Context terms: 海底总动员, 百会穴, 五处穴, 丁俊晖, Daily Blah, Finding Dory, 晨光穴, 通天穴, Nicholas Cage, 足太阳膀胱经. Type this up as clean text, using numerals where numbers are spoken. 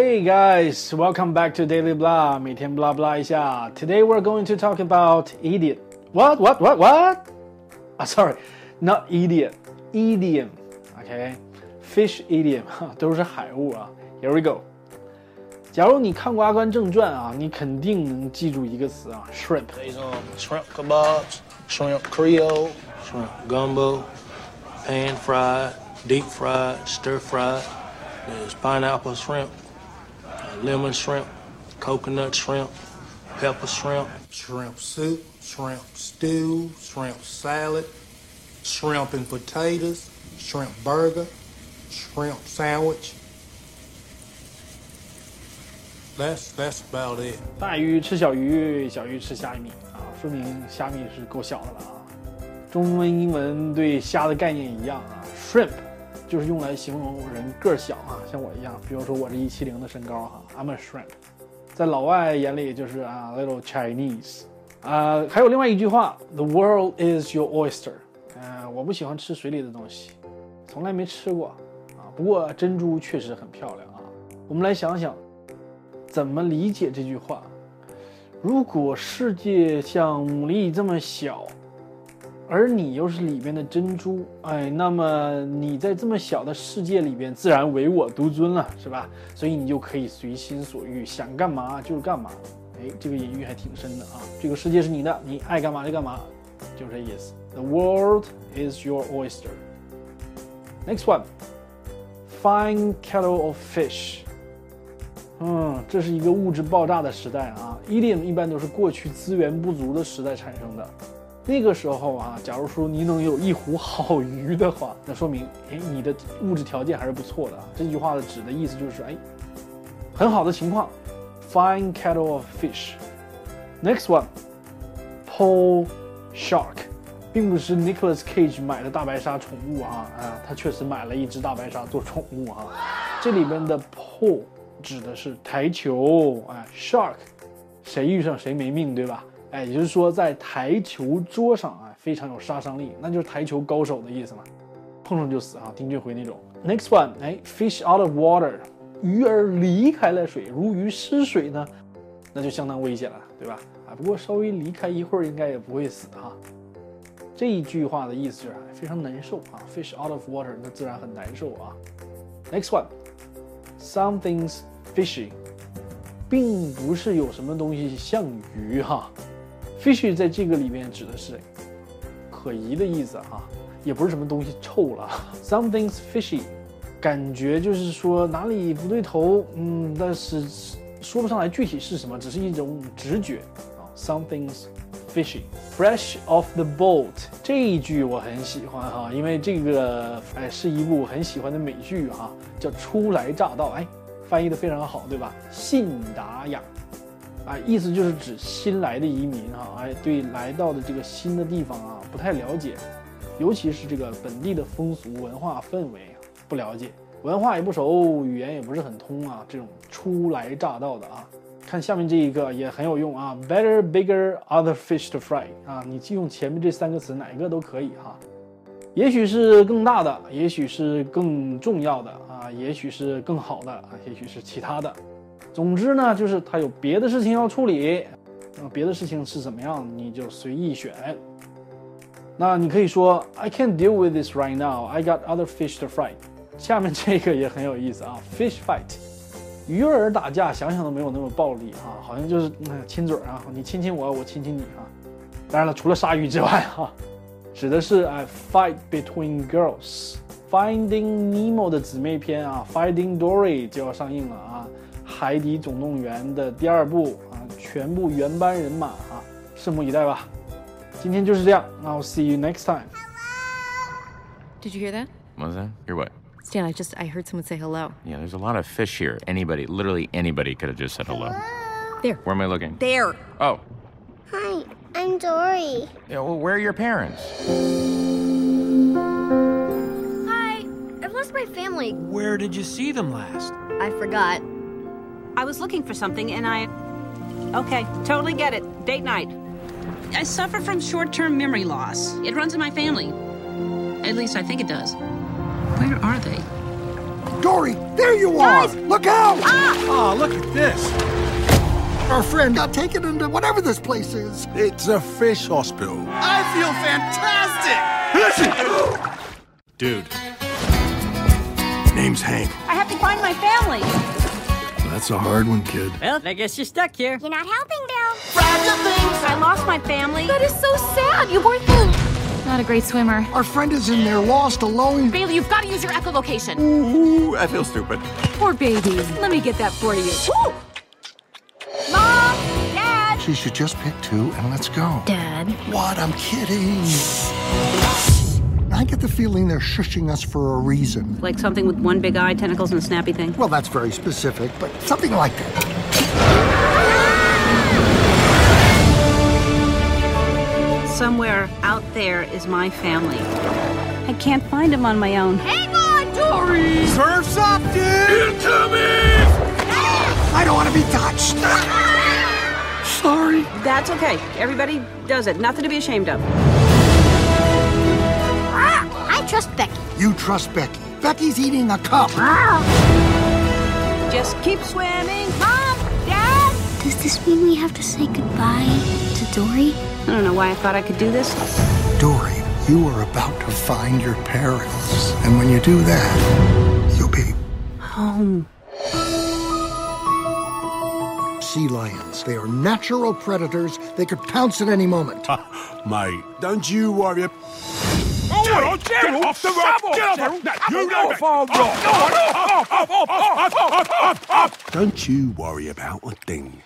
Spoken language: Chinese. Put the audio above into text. Hey guys, welcome back to Daily Blah. 每天 blah blah 一下。Today we're going to talk about idiom. What? Sorry, not idiom. Idiom. Okay, fish idiom 都是海物啊。Here we go. 假如你看过《阿甘正传》啊，你肯定能记住一个词啊 ，shrimp. Shrimp kebabs, shrimp Creole, shrimp gumbo, pan fried, deep fried, stir fried. There's pineapple shrimp, lemon shrimp, coconut shrimp, pepper shrimp, shrimp soup, shrimp stew, shrimp salad, shrimp and potatoes, shrimp burger, shrimp sandwich. That's about it. 大鱼吃小鱼，小鱼吃虾米啊，说明虾米是够小的了啊。中文、英文对虾的概念一样啊 ，shrimp。就是用来形容人个小啊，像我一样，比如说我是170的身高哈 ，I'm a shrimp， 在老外眼里就是啊 little Chinese， 还有另外一句话 ，the world is your oyster， 我不喜欢吃水里的东西，从来没吃过啊，不过珍珠确实很漂亮啊。我们来想想，怎么理解这句话？如果世界像牡蛎这么小。而你又是里边的珍珠，哎，那么你在这么小的世界里边，自然唯我独尊了，是吧？所以你就可以随心所欲，想干嘛就是干嘛。哎，这个隐喻还挺深的啊！这个世界是你的，你爱干嘛就干嘛，就这意思。The world is your oyster. Next one, fine kettle of fish. 这是一个物质爆炸的时代啊 ，idiom 一般都是过去资源不足的时代产生的。那个时候啊，假如说你能有一壶好鱼的话，那说明你的物质条件还是不错的啊。这句话的指的意思就是很好的情况 ，fine kettle of fish。Next one, pole shark， 并不是 Nicholas Cage 买的大白鲨宠物啊，他确实买了一只大白鲨做宠物啊。这里边的 pole 指的是台球，shark， 谁遇上谁没命，对吧？哎，也就是说，在台球桌上啊，非常有杀伤力，那就是台球高手的意思嘛，碰上就死啊，丁俊晖那种。Next one， fish out of water， 鱼儿离开了水，如鱼失水呢，那就相当危险了，对吧？啊，不过稍微离开一会儿，应该也不会死哈。这一句话的意思就是非常难受啊 ，fish out of water， 那自然很难受啊。Next one，something's fishy， 并不是有什么东西像鱼哈。Fishy 在这个里面指的是可疑的意思啊，也不是什么东西臭了。Something's fishy， 感觉就是说哪里不对头，但是说不上来具体是什么，只是一种直觉啊。Something's fishy。Fresh off the boat 这一句我很喜欢哈，因为这个是一部我很喜欢的美剧哈，叫《初来乍到》，翻译的非常好，对吧？信达雅。意思就是指新来的移民啊，对来到的这个新的地方啊不太了解，尤其是这个本地的风俗文化氛围不了解，文化也不熟，语言也不是很通啊，这种初来乍到的啊。看下面这一个也很有用啊 ，better, bigger, other fish to fry 啊，你记用前面这三个词哪一个都可以哈。也许是更大的，也许是更重要的啊，也许是更好的啊，也许是其他的。总之呢，就是他有别的事情要处理，别的事情是怎么样，你就随意选。那你可以说 I can't deal with this right now. I got other fish to fry. 下面这个也很有意思啊 ，fish fight， 鱼儿打架，想想都没有那么暴力啊，好像就是亲嘴啊，你亲亲我，我亲亲你啊。当然了，除了鲨鱼之外哈，指的是fight between girls。Finding Nemo 的姊妹篇啊 ，Finding Dory 就要上映了啊。海底总动员的第二部啊，全部原班人马啊，拭目以待吧。今天就是这样 ，I'll see you next time. Did you hear that? What was that? Hear what? Stan, I heard someone say hello. Yeah, there's a lot of fish here. Anybody, literally anybody, could have just said hello. There. Where am I looking? There. Oh. Hi, I'm Dory. Yeah, well, where are your parents? Hi, I've lost my family. Where did you see them last? I forgot.I was looking for something and okay, totally get it. Date night. I suffer from short-term memory loss. It runs in my family. At least I think it does. Where are they? Dory, there you Guys. Are! Look out! Ah! Oh, look at this. Our friend got taken into whatever this place is. It's a fish hospital. I feel fantastic! Listen! Dude. Name's Hank. I have to find my family. That's a hard one, kid. Well, I guess you're stuck here. You're not helping, Bill. Fragile things! I lost my family. That is so sad. You weren't Not a great swimmer. Our friend is in there, lost, alone. Bailey, you've got to use your echolocation. Ooh, I feel stupid. Poor baby. Let me get that for you. Woo! Mom! Dad! She should just pick two and let's go. Dad. What? I'm kidding. I get the feeling they're shushing us for a reason. Like something with one big eye, tentacles, and a snappy thing? Well, that's very specific, but something like that. Somewhere out there is my family. I can't find them on my own. Hang on, Dory! Surf's up, dude! Incoming! I don't want to be touched. Sorry. That's okay. Everybody does it. Nothing to be ashamed of. I trust Becky. You trust Becky. Becky's eating a cup. Just keep swimming. Mom! Dad! Does this mean we have to say goodbye to Dory? I don't know why I thought I could do this. Dory, you are about to find your parents. And when you do that, you'll be... home. Sea lions. They are natural predators. They could pounce at any moment. Mate, don't you worry. Gerald, get off the rock! Get off the rock! You know if I'm wrong. Don't you worry about a thing.